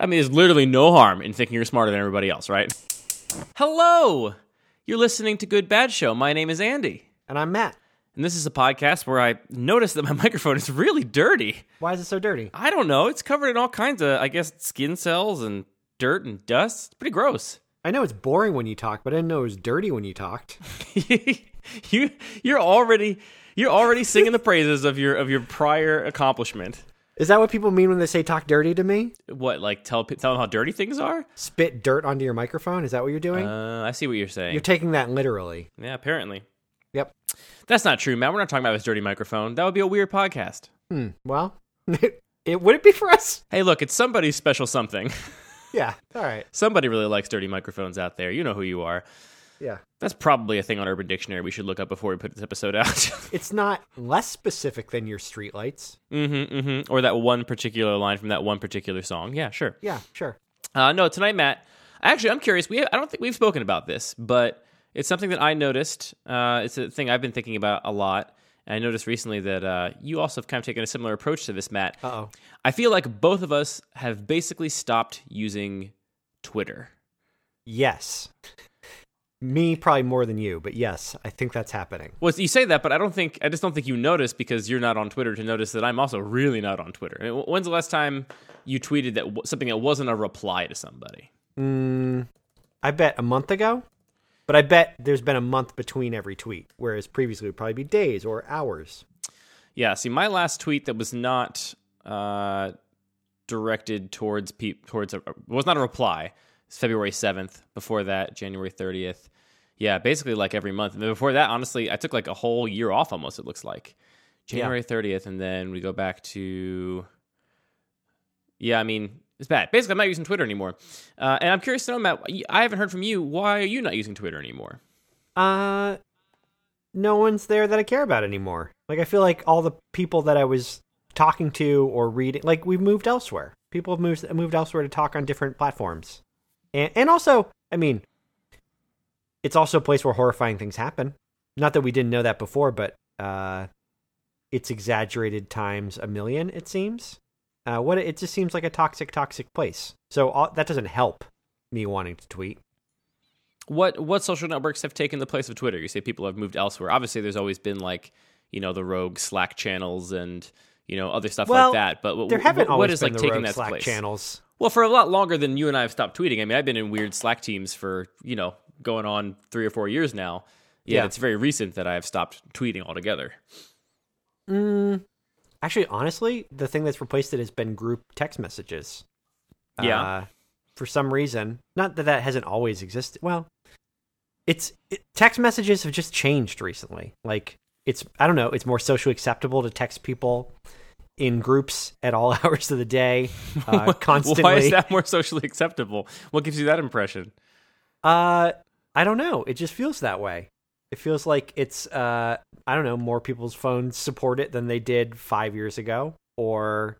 I mean, there's literally no harm in thinking you're smarter than everybody else, right? Hello! You're listening to Good Bad Show. My name is Andy. And I'm Matt. And this is a podcast where I noticed that my microphone is really dirty. Why is it so dirty? I don't know. It's covered in all kinds of, I guess, skin cells and dirt and dust. It's pretty gross. I know it's boring when you talk, but I didn't know it was dirty when you talked. You're already singing the praises of your prior accomplishment. Is that what people mean when they say talk dirty to me? What, like tell them how dirty things are? Spit dirt onto your microphone? Is that what you're doing? I see what you're saying. You're taking that literally. Yeah, apparently. Yep. That's not true, Matt. We're not talking about this dirty microphone. That would be a weird podcast. Well, it would it be for us? Hey, look, it's somebody's special something. Yeah, all right. Somebody really likes dirty microphones out there. You know who you are. Yeah. That's probably a thing on Urban Dictionary we should look up before we put this episode out. It's not less specific than your streetlights. Mm-hmm, mm-hmm. Or that one particular line from that one particular song. Yeah, sure. Yeah, sure. No, tonight, Matt, actually, I'm curious. I don't think we've spoken about this, but it's something that I noticed. It's a thing I've been thinking about a lot. And I noticed recently that you also have kind of taken a similar approach to this, Matt. Uh-oh. I feel like both of us have basically stopped using Twitter. Yes. Me, probably more than you, but yes, I think that's happening. Well, you say that, but I just don't think you notice because you're not on Twitter to notice that I'm also really not on Twitter. I mean, when's the last time you tweeted that something that wasn't a reply to somebody? I bet a month ago, but I bet there's been a month between every tweet, whereas previously it would probably be days or hours. Yeah, see, my last tweet that was not directed towards was not a reply. It's February 7th. Before that, January 30th. Yeah, basically like every month. And then before that, honestly, I took like a whole year off almost, it looks like. January 30th, and then we go back to... Yeah, I mean, it's bad. Basically, I'm not using Twitter anymore. And I'm curious to know, Matt, I haven't heard from you. Why are you not using Twitter anymore? No one's there that I care about anymore. Like, I feel like all the people that I was talking to or reading... Like, we've moved elsewhere. People have moved elsewhere to talk on different platforms. And also, I mean, it's also a place where horrifying things happen. Not that we didn't know that before, but it's exaggerated times a million, it seems. It just seems like a toxic place. So that doesn't help me wanting to tweet. What social networks have taken the place of Twitter? You say people have moved elsewhere. Obviously, there's always been, like, you know, the rogue Slack channels and, you know, other stuff like that. But what is taking that place? Channels. Well, for a lot longer than you and I have stopped tweeting. I mean, I've been in weird Slack teams for, you know, going on 3 or 4 years now. Yeah, it's very recent that I have stopped tweeting altogether. Actually, honestly, the thing that's replaced it has been group text messages. Yeah. For some reason. Not that that hasn't always existed. Well, text messages have just changed recently. Like, I don't know, it's more socially acceptable to text people in groups at all hours of the day, constantly. Why is that more socially acceptable? What gives you that impression? I don't know. It just feels that way. It feels like it's, I don't know, more people's phones support it than they did 5 years ago. Or,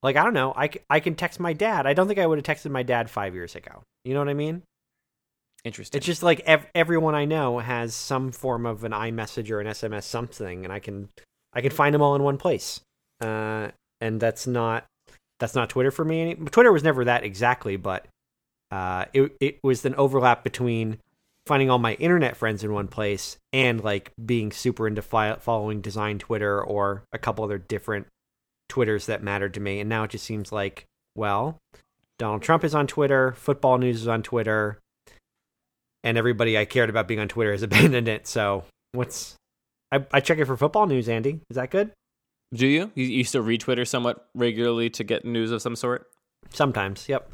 like, I don't know, I can text my dad. I don't think I would have texted my dad 5 years ago. You know what I mean? Interesting. It's just like everyone I know has some form of an iMessage or an SMS something, and I can find them all in one place. And that's not Twitter for me. Twitter was never that exactly, but it was an overlap between finding all my internet friends in one place and like being super into following design Twitter or a couple other different Twitters that mattered to me. And now it just seems like, well, Donald Trump is on Twitter, football news is on Twitter, and everybody I cared about being on Twitter has abandoned it. So I check it for football news, Andy. Is that good? Do you? You still read Twitter somewhat regularly to get news of some sort? Sometimes, yep.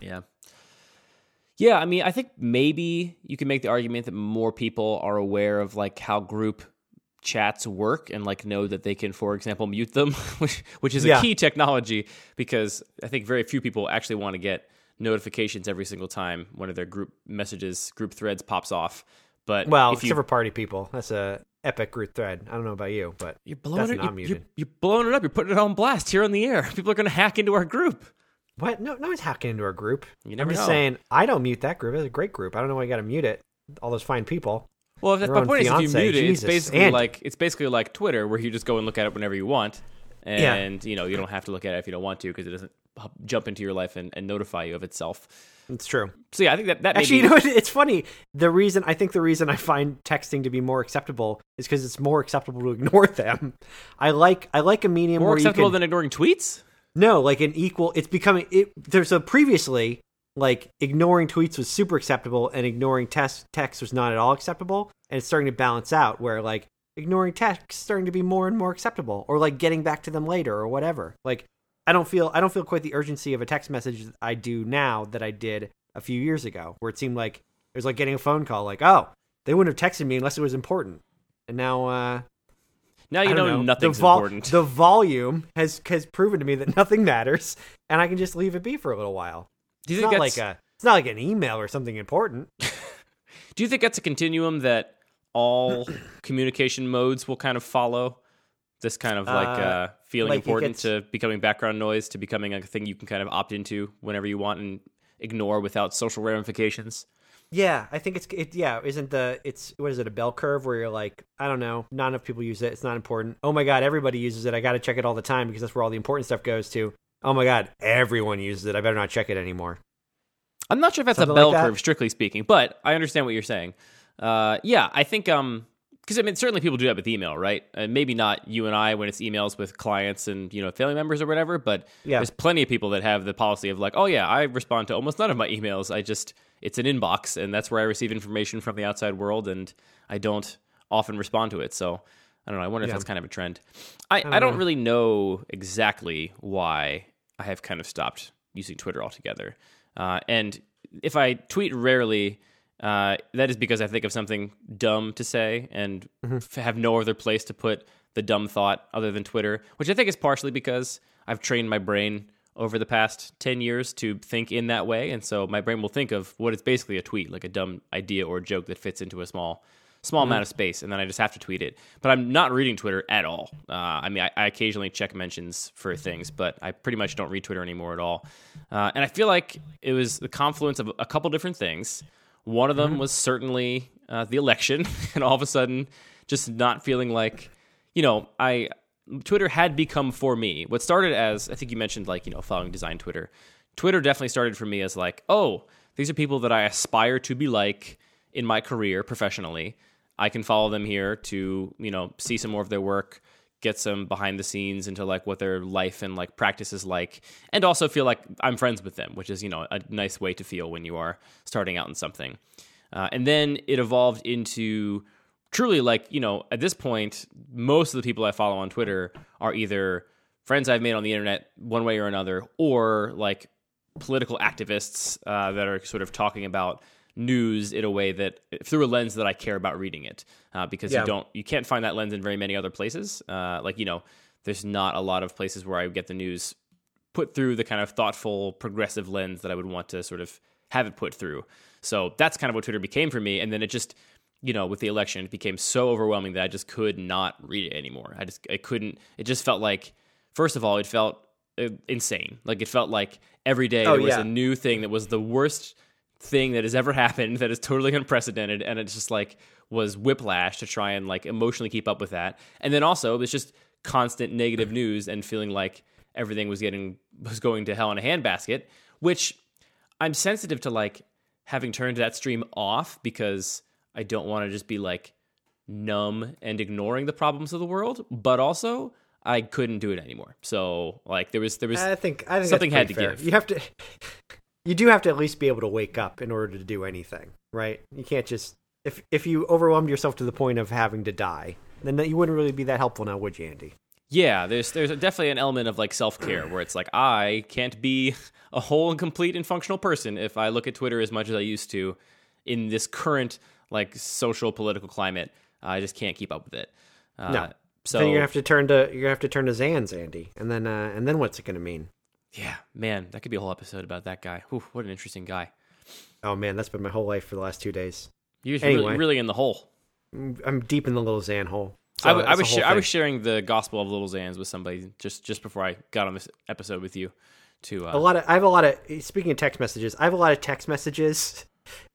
Yeah. Yeah, I mean, I think maybe you can make the argument that more people are aware of, like, how group chats work and, like, know that they can, for example, mute them, which is a key technology because I think very few people actually want to get notifications every single time one of their group messages, group threads pops off. But well, except for party people. That's a... epic group thread. I don't know about you, but you're blowing it up. You're putting it on blast here on the air. People are going to hack into our group. What? No one's hacking into our group. You never know. I'm just saying, I don't mute that group. It's a great group. I don't know why you got to mute it. All those fine people. Well, if that's my point. Is if you mute it, it's basically like Twitter, where you just go and look at it whenever you want, and you know you don't have to look at it if you don't want to because it doesn't jump into your life and notify you of itself. It's true. So yeah, I think that actually, you know, it's funny. The reason I find texting to be more acceptable is because it's more acceptable to ignore them. I like a medium more acceptable than ignoring tweets. No, like an equal. It's becoming it. There's a previously like ignoring tweets was super acceptable and ignoring text was not at all acceptable, and it's starting to balance out where like ignoring text is starting to be more and more acceptable, or like getting back to them later or whatever. Like. I don't feel quite the urgency of a text message that I do now that I did a few years ago, where it seemed like it was like getting a phone call, like, oh, they wouldn't have texted me unless it was important. And now you know nothing's important. The volume has proven to me that nothing matters, and I can just leave it be for a little while. Do you think it's not like an email or something important? Do you think that's a continuum that all communication modes will kind of follow? This kind of like feeling like important to becoming background noise, to becoming a thing you can kind of opt into whenever you want and ignore without social ramifications. Yeah, I think it's a bell curve where you're like, I don't know, not enough people use it. It's not important. Oh my God, everybody uses it. I got to check it all the time because that's where all the important stuff goes to. Oh my God, everyone uses it. I better not check it anymore. I'm not sure if that's something a bell curve, strictly speaking, but I understand what you're saying. Yeah, I think... Because, I mean, certainly people do that with email, right? Maybe not you and I when it's emails with clients and, you know, family members or whatever, but There's plenty of people that have the policy of like, oh, yeah, I respond to almost none of my emails. It's an inbox, and that's where I receive information from the outside world, and I don't often respond to it. So, I don't know. I wonder if that's kind of a trend. I don't really know exactly why I have kind of stopped using Twitter altogether. And if I tweet rarely... that is because I think of something dumb to say and have no other place to put the dumb thought other than Twitter, which I think is partially because I've trained my brain over the past 10 years to think in that way. And so my brain will think of what is basically a tweet, like a dumb idea or a joke that fits into a small amount of space. And then I just have to tweet it. But I'm not reading Twitter at all. I mean, I occasionally check mentions for things, but I pretty much don't read Twitter anymore at all. And I feel like it was the confluence of a couple different things. One of them was certainly the election, and all of a sudden, just not feeling like, you know, Twitter had become for me what started as, I think you mentioned, like, you know, following design Twitter. Twitter definitely started for me as like, oh, these are people that I aspire to be like in my career professionally. I can follow them here to, you know, see some more of their work, get some behind the scenes into like what their life and like practice is like, and also feel like I'm friends with them, which is, you know, a nice way to feel when you are starting out in something. And then it evolved into truly like, you know, at this point, most of the people I follow on Twitter are either friends I've made on the internet one way or another, or like political activists that are sort of talking about news in a way that through a lens that I care about reading it, because you can't find that lens in very many other places. Like, you know, there's not a lot of places where I would get the news put through the kind of thoughtful, progressive lens that I would want to sort of have it put through. So that's kind of what Twitter became for me. And then it just, you know, with the election, it became so overwhelming that I just could not read it anymore. It just felt like, first of all, it felt insane. Like it felt like every day there was a new thing that was the worst thing that has ever happened, that is totally unprecedented, and it's just like was whiplash to try and like emotionally keep up with that. And then also it's just constant negative news and feeling like everything was going to hell in a handbasket, which I'm sensitive to, like having turned that stream off because I don't want to just be like numb and ignoring the problems of the world, but also I couldn't do it anymore. So like there was I think something had to give. You do have to at least be able to wake up in order to do anything, right? You can't just... If you overwhelmed yourself to the point of having to die, then you wouldn't really be that helpful now, would you, Andy? Yeah, there's definitely an element of like self-care where it's like, I can't be a whole and complete and functional person if I look at Twitter as much as I used to in this current like social, political climate. I just can't keep up with it. No. So then you're gonna have to turn to Xans, Andy. And then what's it gonna mean? Yeah, man, that could be a whole episode about that guy. Whew, what an interesting guy. Oh, man, that's been my whole life for the last 2 days. You're really, really in the hole. I'm deep in the Lil Xan hole. So I was sharing the gospel of Lil Xans with somebody just before I got on this episode with you. Speaking of text messages, I have a lot of text messages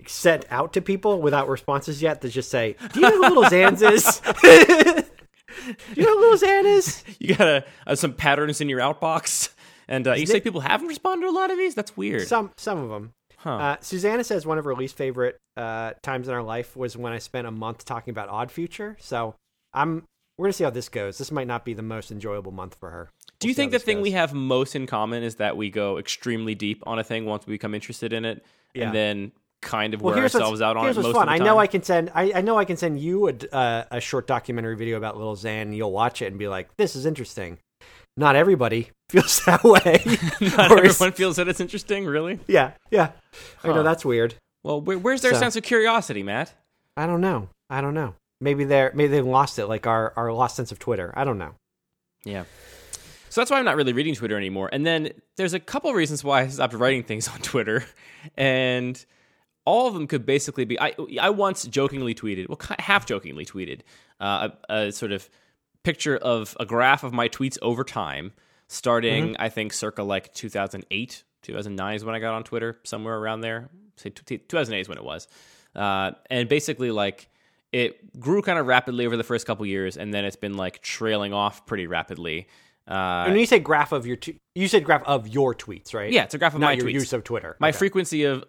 sent out to people without responses yet that just say, do you know who Lil Xans is? Do you know who Lil Xan is? You got some patterns in your outbox. And you say people haven't responded to a lot of these? That's weird. Some of them. Huh. Susanna says one of her least favorite times in our life was when I spent a month talking about Odd Future. So we're going to see how this goes. This might not be the most enjoyable month for her. Do you think the thing we have most in common is that we go extremely deep on a thing once we become interested in it, and then kind of wear ourselves out on it most of the time? I know I can send you a short documentary video about Lil Xan, and you'll watch it and be like, "This is interesting." Not everybody feels that way. Not everyone feels that it's interesting, really? Yeah, yeah. Huh. I know, that's weird. Well, where's their sense of curiosity, Matt? I don't know. Maybe they've lost it, like our lost sense of Twitter. I don't know. Yeah. So that's why I'm not really reading Twitter anymore. And then there's a couple reasons why I stopped writing things on Twitter. And all of them could basically be... I once jokingly tweeted, well, half-jokingly tweeted, a sort of picture of a graph of my tweets over time, starting, I think, circa like 2008, 2009 is when I got on Twitter, somewhere around there. Say 2008 is when it was. And basically, like... It grew kind of rapidly over the first couple years, and then it's been like trailing off pretty rapidly. And when you say graph of your, you said graph of your tweets, right? Yeah, it's a graph of my tweets. Your use of Twitter. My frequency of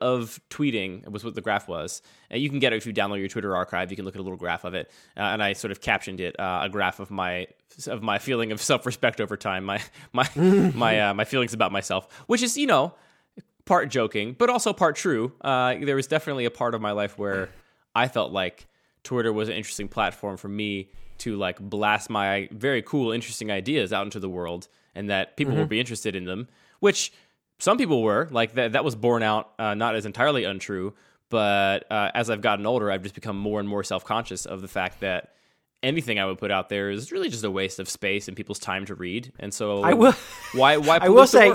tweeting was what the graph was. And you can get it if you download your Twitter archive. You can look at a little graph of it. And I sort of captioned it a graph of my feeling of self-respect over time, my feelings about myself, which is, part joking, but also part true. There was definitely a part of my life where I felt like Twitter was an interesting platform for me to like blast my very cool, interesting ideas out into the world, and that people would be interested in them, which some people were. Like that was borne out, not as entirely untrue, but as I've gotten older, I've just become more and more self-conscious of the fact that anything I would put out there is really just a waste of space and people's time to read. And so I will, why I will say,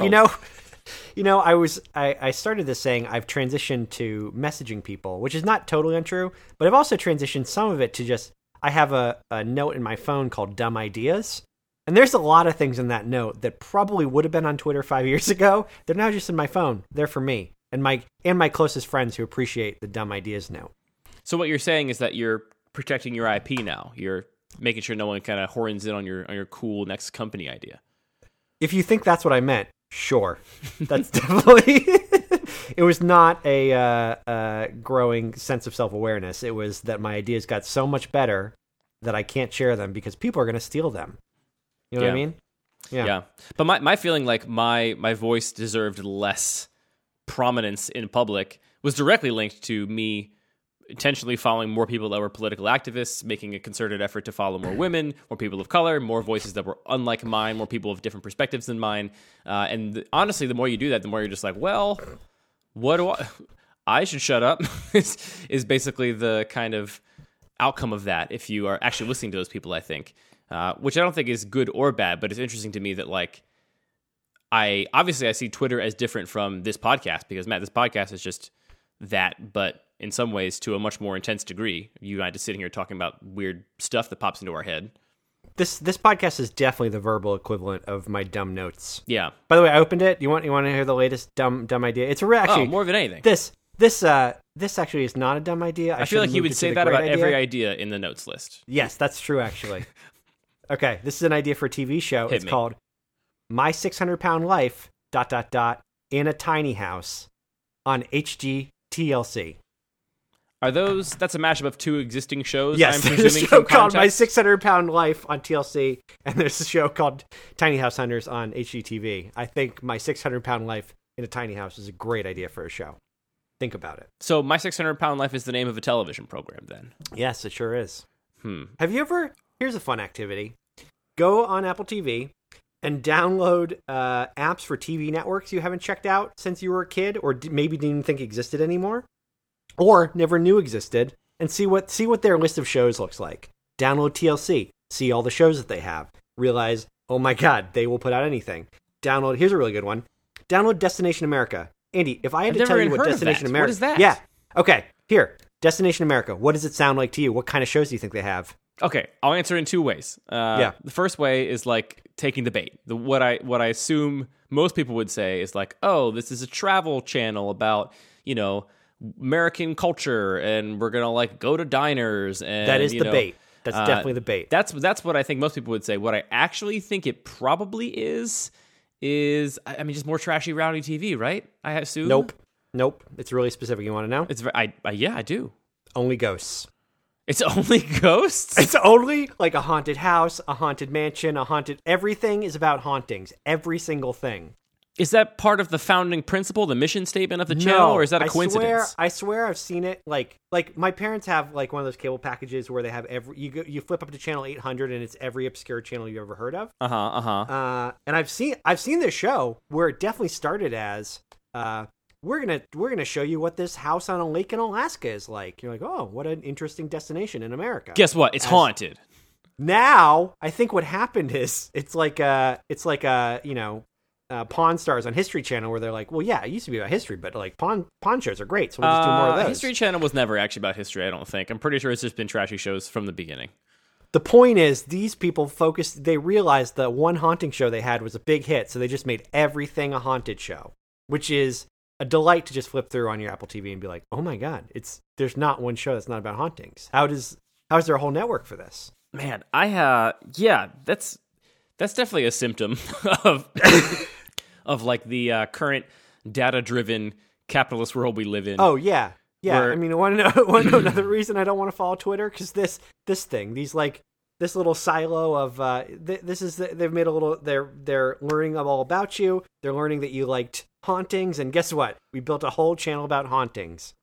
I started this saying I've transitioned to messaging people, which is not totally untrue, but I've also transitioned some of it to just, I have a note in my phone called Dumb Ideas. And there's a lot of things in that note that probably would have been on Twitter 5 years ago. They're now just in my phone. They're for me and my closest friends who appreciate the Dumb Ideas note. So what you're saying is that you're protecting your IP now. You're making sure no one kind of horns in on your cool next company idea. If you think that's what I meant. Sure. That's definitely... It was not a growing sense of self-awareness. It was that my ideas got so much better that I can't share them because people are going to steal them. You know what I mean? Yeah. But my feeling like my voice deserved less prominence in public was directly linked to me intentionally following more people that were political activists, making a concerted effort to follow more women, more people of color, more voices that were unlike mine, more people of different perspectives than mine. Honestly, the more you do that, the more you're just like, well, what do I should shut up is basically the kind of outcome of that if you are actually listening to those people, I think, which I don't think is good or bad, but it's interesting to me that like, I see Twitter as different from this podcast because, Matt, this podcast is just that, but in some ways to a much more intense degree. You and I just sitting here talking about weird stuff that pops into our head. This podcast is definitely the verbal equivalent of my dumb notes. Yeah. By the way, I opened it. You want to hear the latest dumb idea? It's more than anything. This actually is not a dumb idea. I feel like you would say that about every idea in the notes list. Yes, that's true actually. Okay, this is an idea for a TV show. It's called My 600-pound Life ... in a Tiny House on HGTLC. That's a mashup of two existing shows? Yes, I'm presuming, there's a show called My 600-Pound Life on TLC, and there's a show called Tiny House Hunters on HGTV. I think My 600-Pound Life in a Tiny House is a great idea for a show. Think about it. So My 600-Pound Life is the name of a television program, then? Yes, it sure is. Have you ever... Here's a fun activity. Go on Apple TV and download apps for TV networks you haven't checked out since you were a kid, or maybe didn't even think existed anymore, or never knew existed, and see what their list of shows looks like. Download TLC, see all the shows that they have. Realize, oh my God, they will put out anything. Download, here's a really good one. Download Destination America. Andy, if I had to tell you what Destination America... What is that? Yeah. Okay, here. Destination America. What does it sound like to you? What kind of shows do you think they have? Okay, I'll answer in two ways. The first way is like taking the bait. What I assume most people would say is like, oh, this is a travel channel about, American culture, and we're gonna like go to diners, and that is the bait. That's definitely the bait. That's what I think most people would say. What I actually think it probably is, I mean, just more trashy, rowdy TV, right? I assume. Nope. It's really specific. You want to know? It's yeah, I do. Only ghosts. It's only ghosts? It's only like a haunted house, a haunted mansion, a haunted... Everything is about hauntings. Every single thing. Is that part of the founding principle, the mission statement of the channel, or is that a coincidence? I swear I've seen it. Like my parents have like one of those cable packages where they have every... You flip up to channel 800 and it's every obscure channel you ever heard of. And I've seen this show where it definitely started as... We're gonna show you what this house on a lake in Alaska is like. You're like, oh, what an interesting destination in America. Guess what? It's haunted. Now, I think what happened is it's like Pawn Stars on History Channel, where they're like, well, yeah, it used to be about history, but like pawn shows are great, so we'll just do more of those. History Channel was never actually about history, I don't think. I'm pretty sure it's just been trashy shows from the beginning. The point is, these people focused. They realized that one haunting show they had was a big hit, so they just made everything a haunted show, which is a delight to just flip through on your Apple TV and be like, oh my God, there's not one show that's not about hauntings. How is there a whole network for this? Man, that's definitely a symptom of like the current data-driven capitalist world we live in. Oh yeah. Yeah. Where... I mean, I want to know another reason I don't want to follow Twitter, because this little silo of they're learning all about you. They're learning that you liked hauntings, and guess what? We built a whole channel about hauntings.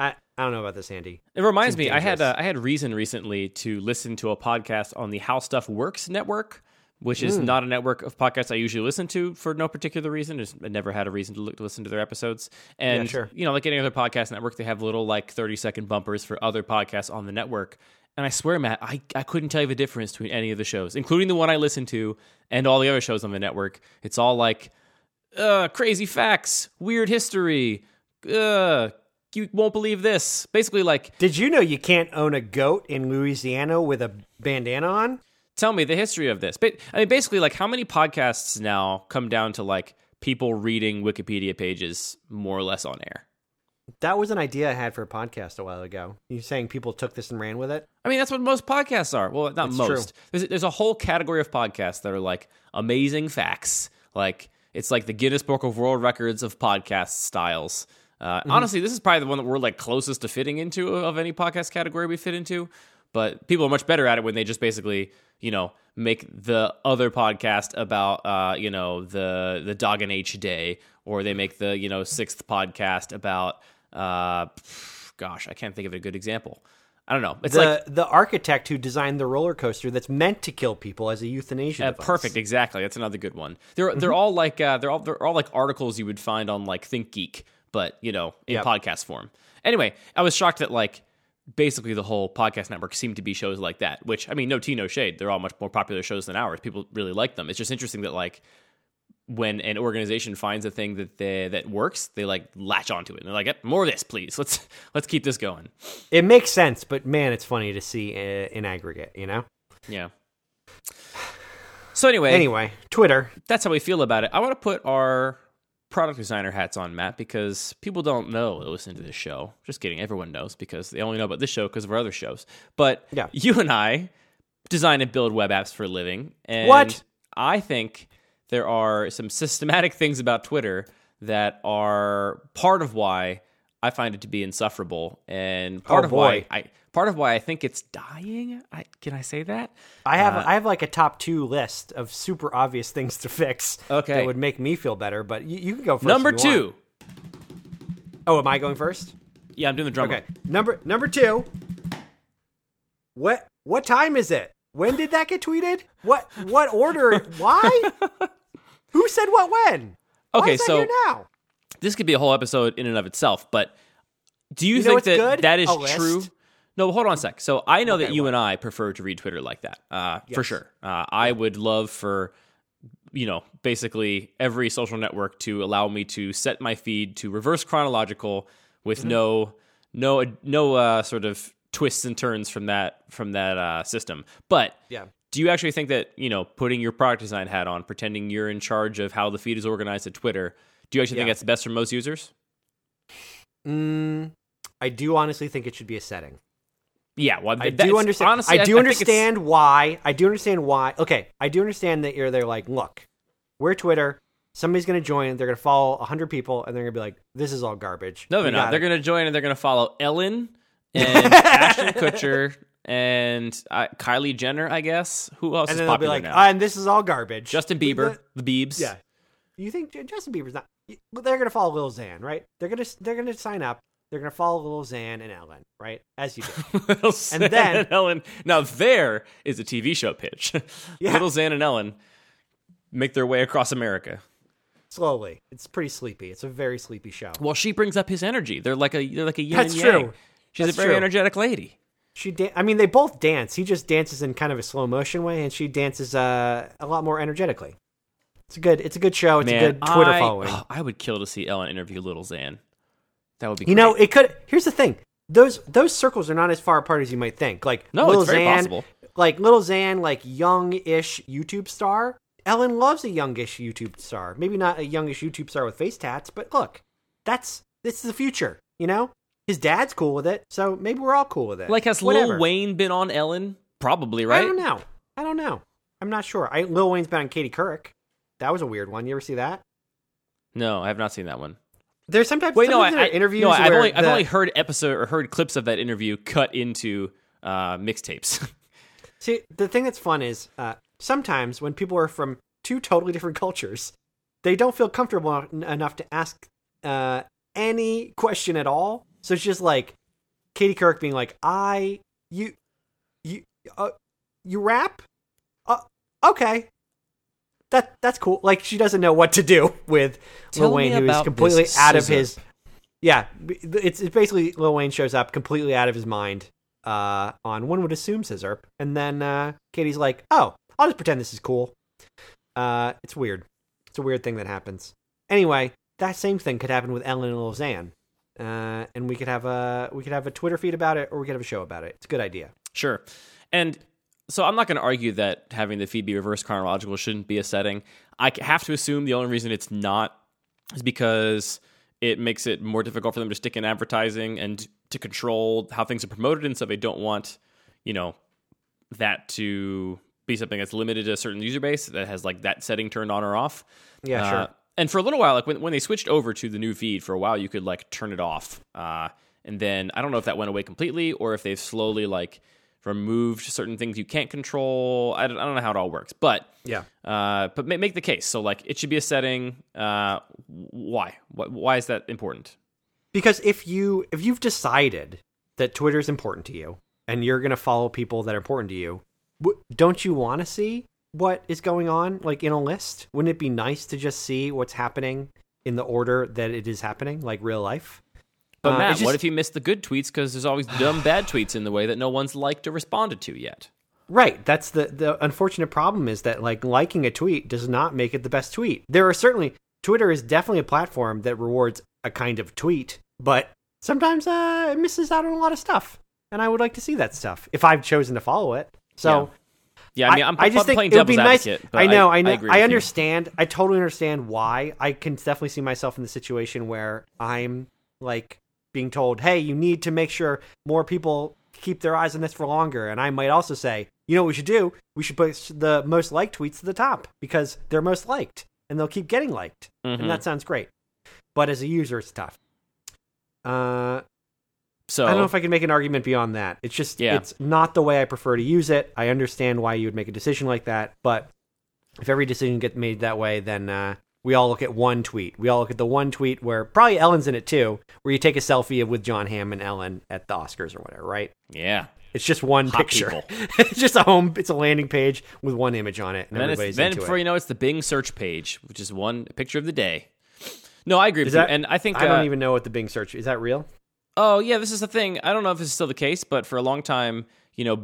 I don't know about this, Andy. It reminds me, I had reason recently to listen to a podcast on the How Stuff Works network, which is not a network of podcasts I usually listen to for no particular reason. I never had a reason to listen to their episodes. And, yeah, sure. You know, like any other podcast network, they have little like 30-second bumpers for other podcasts on the network. And I swear, Matt, I couldn't tell you the difference between any of the shows, including the one I listened to and all the other shows on the network. It's all like, crazy facts, weird history, you won't believe this. Basically like... Did you know you can't own a goat in Louisiana with a bandana on? Tell me the history of this. But I mean, basically, like, how many podcasts now come down to like people reading Wikipedia pages more or less on air? That was an idea I had for a podcast a while ago. You're saying people took this and ran with it? I mean, that's what most podcasts are. Well, not most. There's a whole category of podcasts that are like amazing facts. Like, it's like the Guinness Book of World Records of podcast styles. Honestly, this is probably the one that we're like closest to fitting into of any podcast category we fit into. But people are much better at it when they just basically, you know, make the other podcast about, you know, the Dog and H Day, or they make the, you know, sixth podcast about... gosh, I can't think of a good example. I don't know. It's like the architect who designed the roller coaster that's meant to kill people as a euthanasia device. Perfect, exactly. That's another good one. They're all like they're all like articles you would find on like ThinkGeek, but you know, in podcast form. Anyway, I was shocked that like basically the whole podcast network seemed to be shows like that. Which, I mean, no tea, no shade. They're all much more popular shows than ours. People really like them. It's just interesting that like, when an organization finds a thing that works, they like latch onto it and they're like, more of this, please. Let's keep this going. It makes sense, but man, it's funny to see in aggregate, you know? Yeah. So anyway, Twitter. That's how we feel about it. I want to put our product designer hats on, Matt, because people don't know they listen to this show. Just kidding. Everyone knows, because they only know about this show because of our other shows. But yeah, you and I design and build web apps for a living. And what? I think... there are some systematic things about Twitter that are part of why I find it to be insufferable, and part of why I think it's dying. Can I say that? I have like a top 2 list of super obvious things to fix. Okay. That would make me feel better, but you can go first. Number 2. Oh, am I going first? Yeah, I'm doing the drum. Okay. Roll. Number 2. What time is it? When did that get tweeted? What order? Why? Who said what when? Okay, why is that so here now? This could be a whole episode in and of itself, but do you think that is true? No, hold on a sec. So I know that you and I prefer to read Twitter like that, yes, for sure. I would love for, you know, basically every social network to allow me to set my feed to reverse chronological with no sort of twists and turns from that system. But yeah, do you actually think that, you know, putting your product design hat on, pretending you're in charge of how the feed is organized at Twitter, do you actually think that's the best for most users? I do honestly think it should be a setting. Yeah, well, I do understand. Honestly, I do understand why. Okay, I do understand that you're there. Like, look, we're Twitter. Somebody's going to join, they're going to follow 100 people, and they're going to be like, this is all garbage. No, they're not. They're going to join, and they're going to follow Ellen and Ashton Kutcher and Kylie Jenner, I guess. Who else is popular now? And they'll be like, and this is all garbage. Justin Bieber, the Biebs. Yeah. You think Justin Bieber's not... But they're going to follow Lil Xan, right? They're going to sign up. They're going to follow Lil Xan and Ellen, right? As you do. Lil Xan and then, and Ellen. Now, there is a TV show pitch. Yeah. Lil Xan and Ellen make their way across America. Slowly. It's pretty sleepy. It's a very sleepy show. Well, she brings up his energy. They're like a yin and yang. That's true. She's a very energetic lady. I mean, they both dance. He just dances in kind of a slow motion way, and she dances a lot more energetically. It's a good show. It's a good Twitter following. Oh, I would kill to see Ellen interview Lil Xan. That would be great. You know, it could. Here's the thing. Those circles are not as far apart as you might think. Like, no, Lil it's very Xan, possible. Like Lil Xan, like young-ish YouTube star. Ellen loves a youngish YouTube star. Maybe not a youngish YouTube star with face tats, but look, it's the future, you know? His dad's cool with it, so maybe we're all cool with it. Like, has Lil Wayne been on Ellen? Probably, right? I don't know. I'm not sure. Lil Wayne's been on Katie Couric. That was a weird one. You ever see that? No, I have not seen that one. There's sometimes interviews. No, I've only heard clips of that interview cut into mixtapes. See, the thing that's fun is sometimes when people are from two totally different cultures, they don't feel comfortable enough to ask any question at all. So it's just like Katie Couric being like, "You rap? Okay." That's cool. Like, she doesn't know what to do with Lil Wayne, who is completely out of his... Yeah, it's basically Lil Wayne shows up completely out of his mind on, one would assume, Scissorp. And then Katie's like, oh, I'll just pretend this is cool. It's weird. It's a weird thing that happens. Anyway, that same thing could happen with Ellen and Lil Xan. And we could have a Twitter feed about it, or we could have a show about it. It's a good idea. Sure. And... so I'm not going to argue that having the feed be reverse chronological shouldn't be a setting. I have to assume the only reason it's not is because it makes it more difficult for them to stick in advertising and to control how things are promoted, and so they don't want, that to be something that's limited to a certain user base that has like that setting turned on or off. Yeah, sure. And for a little while, like when they switched over to the new feed, for a while you could like turn it off, and then I don't know if that went away completely or if they've slowly like removed certain things you can't control. I don't know how it all works, but yeah. But make the case. So like, it should be a setting. Why? Why is that important? Because if you've decided that Twitter is important to you and you're gonna follow people that are important to you, don't you want to see what is going on like in a list? Wouldn't it be nice to just see what's happening in the order that it is happening, like real life? But Matt, what if you miss the good tweets? Because there's always dumb bad tweets in the way that no one's liked or responded to yet. Right. That's the unfortunate problem, is that like liking a tweet does not make it the best tweet. Twitter is definitely a platform that rewards a kind of tweet, but sometimes it misses out on a lot of stuff. And I would like to see that stuff if I've chosen to follow it. So yeah. I mean, I'm just playing devil's advocate. Nice. I know. I understand. I totally understand why. I can definitely see myself in the situation where I'm like being told, hey, you need to make sure more people keep their eyes on this for longer. And I might also say, you know what we should do? We should put the most liked tweets to the top because they're most liked and they'll keep getting liked. Mm-hmm. And that sounds great. But as a user, it's tough. So I don't know if I can make an argument beyond that. It's just, It's not the way I prefer to use it. I understand why you would make a decision like that. But if every decision gets made that way, then... we all look at one tweet. We all look at the one tweet where probably Ellen's in it too, where you take a selfie with John Hamm and Ellen at the Oscars or whatever, right? Yeah. It's just one hot picture. It's just it's a landing page with one image on it. And then everybody's into it. Then before you know, it's the Bing search page, which is one picture of the day. No, I agree with you. And I think I don't even know what the Bing search is. That real? Oh yeah, this is the thing. I don't know if this is still the case, but for a long time,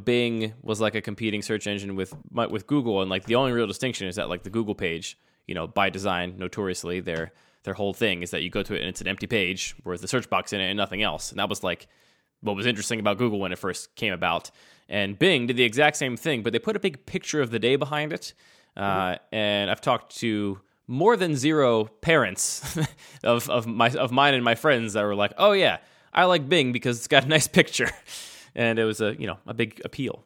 Bing was like a competing search engine with Google, and like the only real distinction is that like the Google page, by design, notoriously, their whole thing is that you go to it and it's an empty page with the search box in it and nothing else. And that was like what was interesting about Google when it first came about. And Bing did the exact same thing, but they put a big picture of the day behind it. And I've talked to more than zero parents of mine and my friends that were like, "Oh yeah, I like Bing because it's got a nice picture," and it was a big appeal.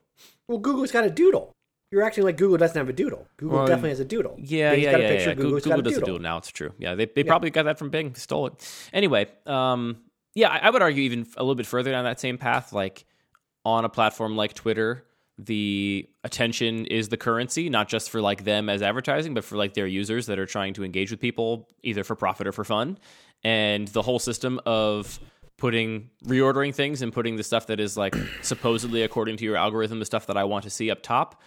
Well, Google's got a doodle. You're acting like Google doesn't have a doodle. Google definitely has a doodle. Yeah. Google does a doodle now. It's true. Yeah, they probably got that from Bing. Stole it. Anyway, yeah, I would argue even a little bit further down that same path, like on a platform like Twitter, the attention is the currency, not just for like them as advertising, but for like their users that are trying to engage with people either for profit or for fun. And the whole system of reordering things and putting the stuff that is like supposedly according to your algorithm, the stuff that I want to see up top,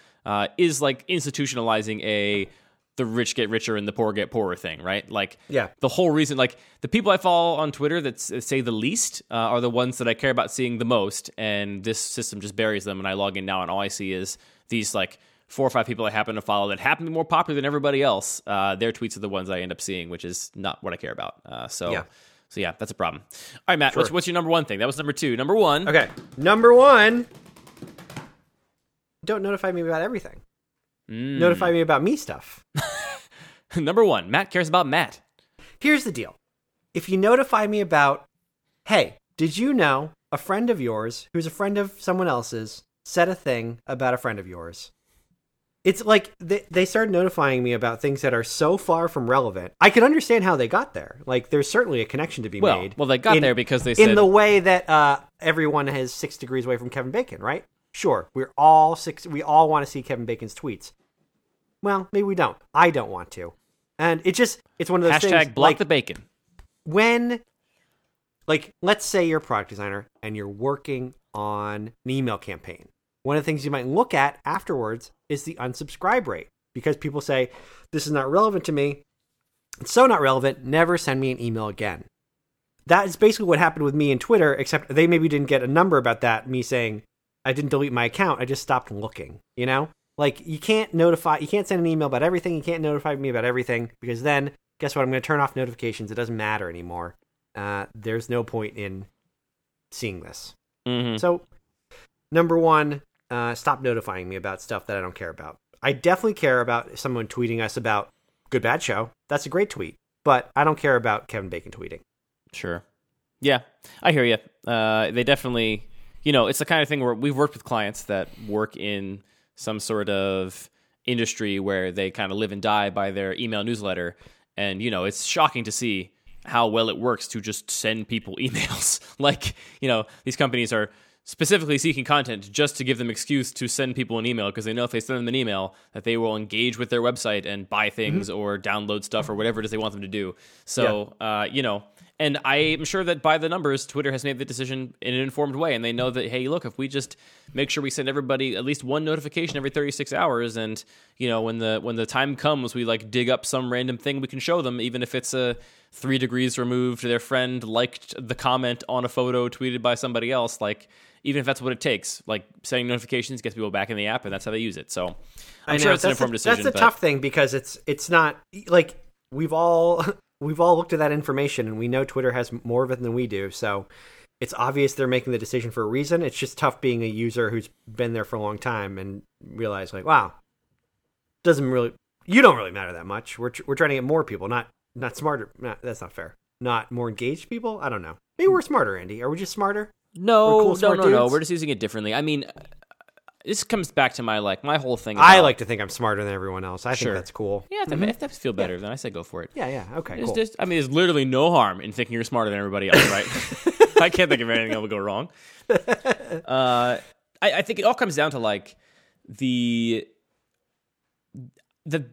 is like institutionalizing the rich get richer and the poor get poorer thing, right? Like, yeah, the whole reason, like the people I follow on Twitter that say the least are the ones that I care about seeing the most, and this system just buries them. And I log in now, and all I see is these like 4 or 5 people I happen to follow that happen to be more popular than everybody else. Their tweets are the ones I end up seeing, which is not what I care about. So yeah, that's a problem. All right, Matt, sure. What's your number one thing? That was number two. Number one. Okay, number one. Don't notify me about everything. Notify me about me stuff. Number one, Matt cares about Matt. Here's the deal. If you notify me about, hey, did you know a friend of yours who's a friend of someone else's said a thing about a friend of yours? It's like they started notifying me about things that are so far from relevant. I can understand how they got there. Like, there's certainly a connection to be made. Well, they got there because they said... In the way that everyone is 6 degrees away from Kevin Bacon, right? Sure, we all want to see Kevin Bacon's tweets. Well, maybe we don't. I don't want to. And it's one of those things. Hashtag block the bacon. When, like, let's say you're a product designer and you're working on an email campaign. One of the things you might look at afterwards is the unsubscribe rate, because people say, this is not relevant to me. It's so not relevant. Never send me an email again. That is basically what happened with me and Twitter, except they maybe didn't get a number about that. Me saying, I didn't delete my account. I just stopped looking, you know? Like, you can't send an email about everything. You can't notify me about everything, because then guess what? I'm going to turn off notifications. It doesn't matter anymore. There's no point in seeing this. Mm-hmm. So number one, stop notifying me about stuff that I don't care about. I definitely care about someone tweeting us about Good Bad Show. That's a great tweet, but I don't care about Kevin Bacon tweeting. Sure. Yeah, I hear you. They definitely, you know, it's the kind of thing where we've worked with clients that work in some sort of industry where they kind of live and die by their email newsletter. And, you know, it's shocking to see how well it works to just send people emails. Like, you know, these companies are specifically seeking content just to give them excuse to send people an email, because they know if they send them an email that they will engage with their website and buy things or download stuff or whatever it is they want them to do. So, you know, and I'm sure that by the numbers, Twitter has made the decision in an informed way. And they know that, hey, look, if we just make sure we send everybody at least one notification every 36 hours. And, you know, when the time comes, we like dig up some random thing we can show them, even if it's a 3 degrees removed, their friend liked the comment on a photo tweeted by somebody else. Like, even if that's what it takes, like sending notifications gets people back in the app, and that's how they use it. So I'm sure it's an informed decision. That's a tough thing, because it's not like we've all looked at that information, and we know Twitter has more of it than we do. So it's obvious they're making the decision for a reason. It's just tough being a user who's been there for a long time and realize, like, wow, you don't really matter that much. We're trying to get more people, not smarter. That's not fair. Not more engaged people. I don't know. Maybe we're smarter, Andy. Are we just smarter? No. We're just using it differently. I mean, this comes back to my whole thing. I like to think I'm smarter than everyone else. I think that's cool. Yeah, if that feels better, then I say go for it. Yeah, okay, cool. There's literally no harm in thinking you're smarter than everybody else, right? I can't think of anything that would go wrong. I think it all comes down to, like, the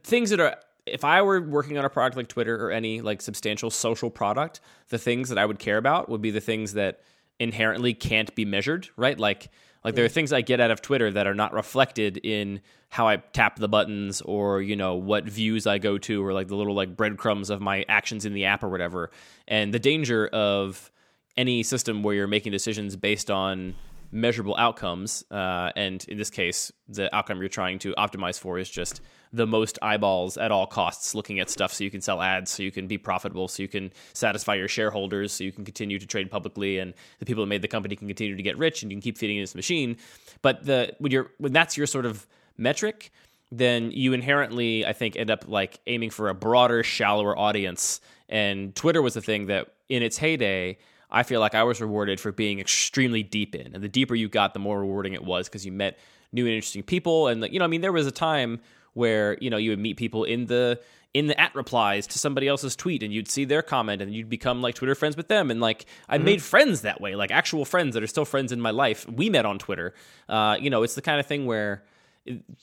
things that are... If I were working on a product like Twitter or any, like, substantial social product, the things that I would care about would be the things that inherently can't be measured, right? Like there are things I get out of Twitter that are not reflected in how I tap the buttons, or, you know, what views I go to, or like the little like breadcrumbs of my actions in the app or whatever. And the danger of any system where you're making decisions based on measurable outcomes, and in this case, the outcome you're trying to optimize for is just the most eyeballs at all costs looking at stuff so you can sell ads, so you can be profitable, so you can satisfy your shareholders, so you can continue to trade publicly, and the people that made the company can continue to get rich, and you can keep feeding this machine. But when that's your sort of metric, then you inherently, I think, end up like aiming for a broader, shallower audience. And Twitter was the thing that in its heyday, I feel like I was rewarded for being extremely deep in. And the deeper you got, the more rewarding it was, because you met new and interesting people. And, you know, I mean, there was a time where, you know, you would meet people in the at replies to somebody else's tweet, and you'd see their comment, and you'd become like Twitter friends with them. And like, I made friends that way, like actual friends that are still friends in my life. We met on Twitter. You know, it's the kind of thing where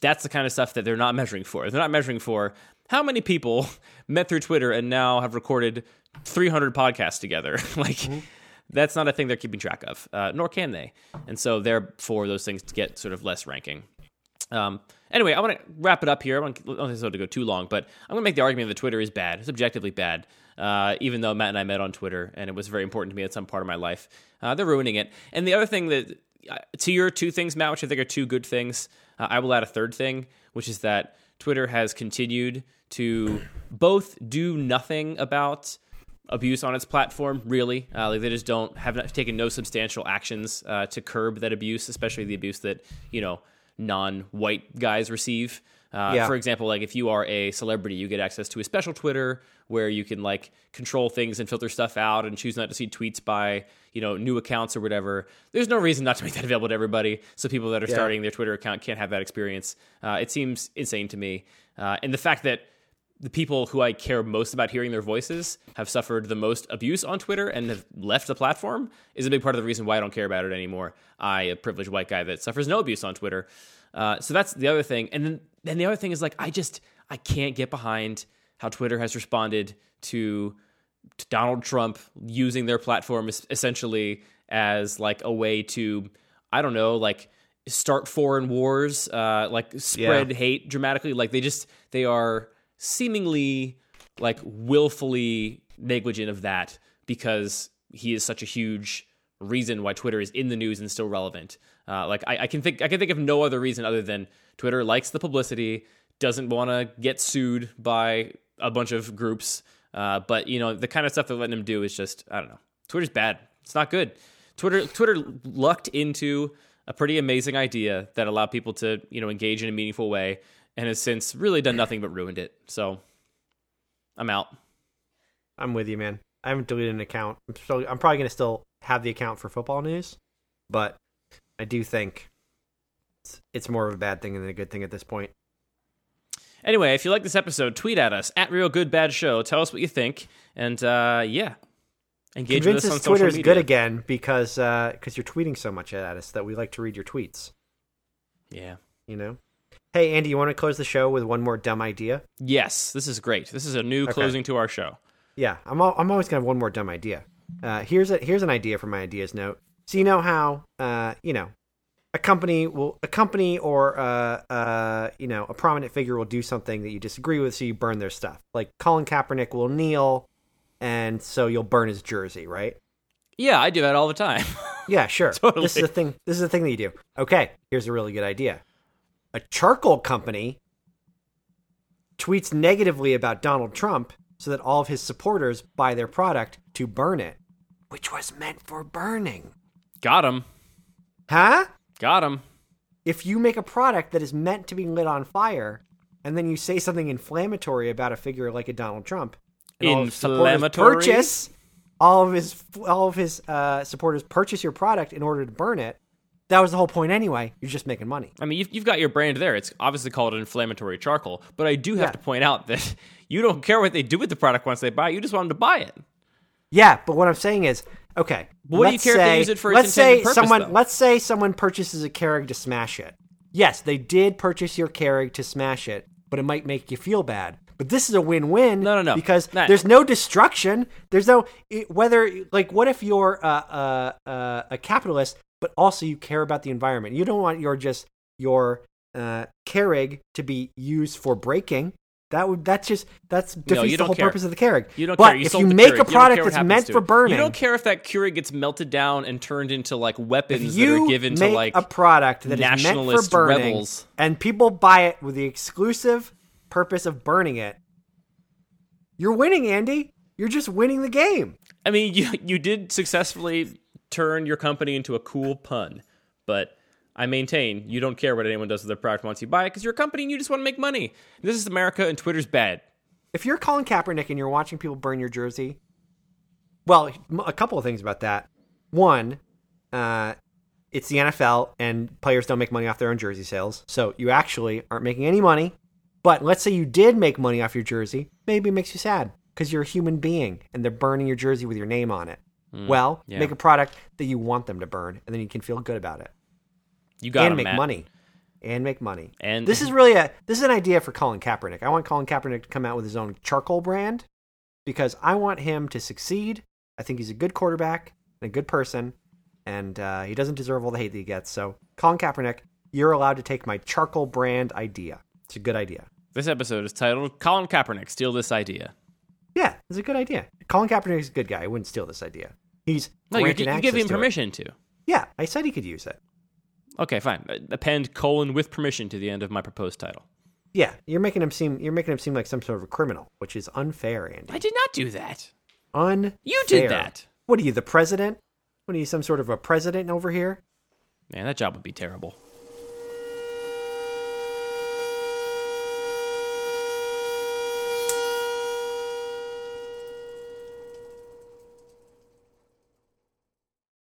that's the kind of stuff that they're not measuring for. They're not measuring for how many people met through Twitter and now have recorded 300 podcasts together. Like, that's not a thing they're keeping track of, nor can they. And so therefore those things get sort of less ranking. Anyway, I want to wrap it up here. I don't think this is going to go too long, but I'm going to make the argument that Twitter is bad. It's objectively bad, even though Matt and I met on Twitter, and it was very important to me at some part of my life. They're ruining it. And the other thing that, to your two things, Matt, which I think are two good things, I will add a third thing, which is that Twitter has continued to both do nothing about abuse on its platform, really. Like they just have taken no substantial actions to curb that abuse, especially the abuse that, you know, non-white guys receive. For example, like if you are a celebrity, you get access to a special Twitter where you can like control things and filter stuff out and choose not to see tweets by, you know, new accounts or whatever. There's no reason not to make that available to everybody. So people that are starting their Twitter account can't have that experience. It seems insane to me. And the fact that the people who I care most about hearing their voices have suffered the most abuse on Twitter and have left the platform is a big part of the reason why I don't care about it anymore. I, a privileged white guy that suffers no abuse on Twitter. So that's the other thing. And then the other thing is like, I can't get behind how Twitter has responded to Donald Trump using their platform essentially as like a way to, I don't know, like start foreign wars, like spread hate dramatically. Like they are seemingly like willfully negligent of that because he is such a huge reason why Twitter is in the news and still relevant. Like I can think of no other reason other than Twitter likes the publicity, doesn't want to get sued by a bunch of groups. But you know, the kind of stuff they're letting them do is just, I don't know. Twitter's bad. It's not good. Twitter lucked into a pretty amazing idea that allowed people to, you know, engage in a meaningful way and has since really done nothing but ruined it. So I'm out. I'm with you, man. I haven't deleted an account. I'm probably going to still have the account for football news, but I do think it's more of a bad thing than a good thing at this point. Anyway, if you like this episode, tweet at us at Real Good Bad Show. Tell us what you think, and engage with us on social media. Convince us Twitter's good again because you're tweeting so much at us that we like to read your tweets. Yeah, you know. Hey, Andy, you want to close the show with one more dumb idea? Yes, this is great. This is a new closing to our show. Yeah, I'm always gonna have one more dumb idea. Here's an idea for my ideas note. So you know how a company or a prominent figure will do something that you disagree with, so you burn their stuff. Like Colin Kaepernick will kneel, and so you'll burn his jersey, right? Yeah, I do that all the time. Yeah, sure. Totally. This is the thing that you do. Okay, here's a really good idea. A charcoal company tweets negatively about Donald Trump so that all of his supporters buy their product to burn it, which was meant for burning. Got him. Huh? Got him. If you make a product that is meant to be lit on fire, and then you say something inflammatory about a figure like a Donald Trump, and all of his supporters purchase your product in order to burn it. That was the whole point anyway. You're just making money. I mean, you've got your brand there. It's obviously called inflammatory charcoal, but I do have to point out that you don't care what they do with the product once they buy it. You just want them to buy it. Yeah, but what I'm saying is, okay. What do you care if they use it for its intended purpose, though? Let's say someone purchases a Keurig to smash it. Yes, they did purchase your Keurig to smash it, but it might make you feel bad. But this is a win-win. No. Because there's no destruction. There's no what if you're a capitalist, but also you care about the environment. You don't want your Keurig to be usused for braking. That defeats the whole purpose of the Keurig. You don't care. If you make a product that's meant for burning, you don't care if that Keurig gets melted down and turned into like weapons that are given to like a product that is meant for burning, rebels, and people buy it with the exclusive purpose of burning it. You're winning, Andy. You're just winning the game. I mean, you did successfully turn your company into a cool pun, but I maintain you don't care what anyone does with their product once you buy it because you're a company and you just want to make money. This is America and Twitter's bad. If you're Colin Kaepernick and you're watching people burn your jersey, well, a couple of things about that. One, It's the NFL, and players don't make money off their own jersey sales. So you actually aren't making any money. But let's say you did make money off your jersey. Maybe it makes you sad because you're a human being and they're burning your jersey with your name on it. Make a product that you want them to burn, and then you can feel good about it. You got and him, make Matt. Money. And make money. And this is really this is an idea for Colin Kaepernick. I want Colin Kaepernick to come out with his own charcoal brand because I want him to succeed. I think he's a good quarterback and a good person, and he doesn't deserve all the hate that he gets. So, Colin Kaepernick, you're allowed to take my charcoal brand idea. It's a good idea. This episode is titled, Colin Kaepernick, Steal This Idea. Yeah, it's a good idea. Colin Kaepernick's a good guy. I wouldn't steal this idea. He's you give him permission to. Yeah, I said he could use it. Okay, fine. Append colon with permission to the end of my proposed title. Yeah, you're making him seem like some sort of a criminal, which is unfair, Andy. I did not do that. Unfair. You did that. What are you, the president? What are you, some sort of a president over here? Man, that job would be terrible.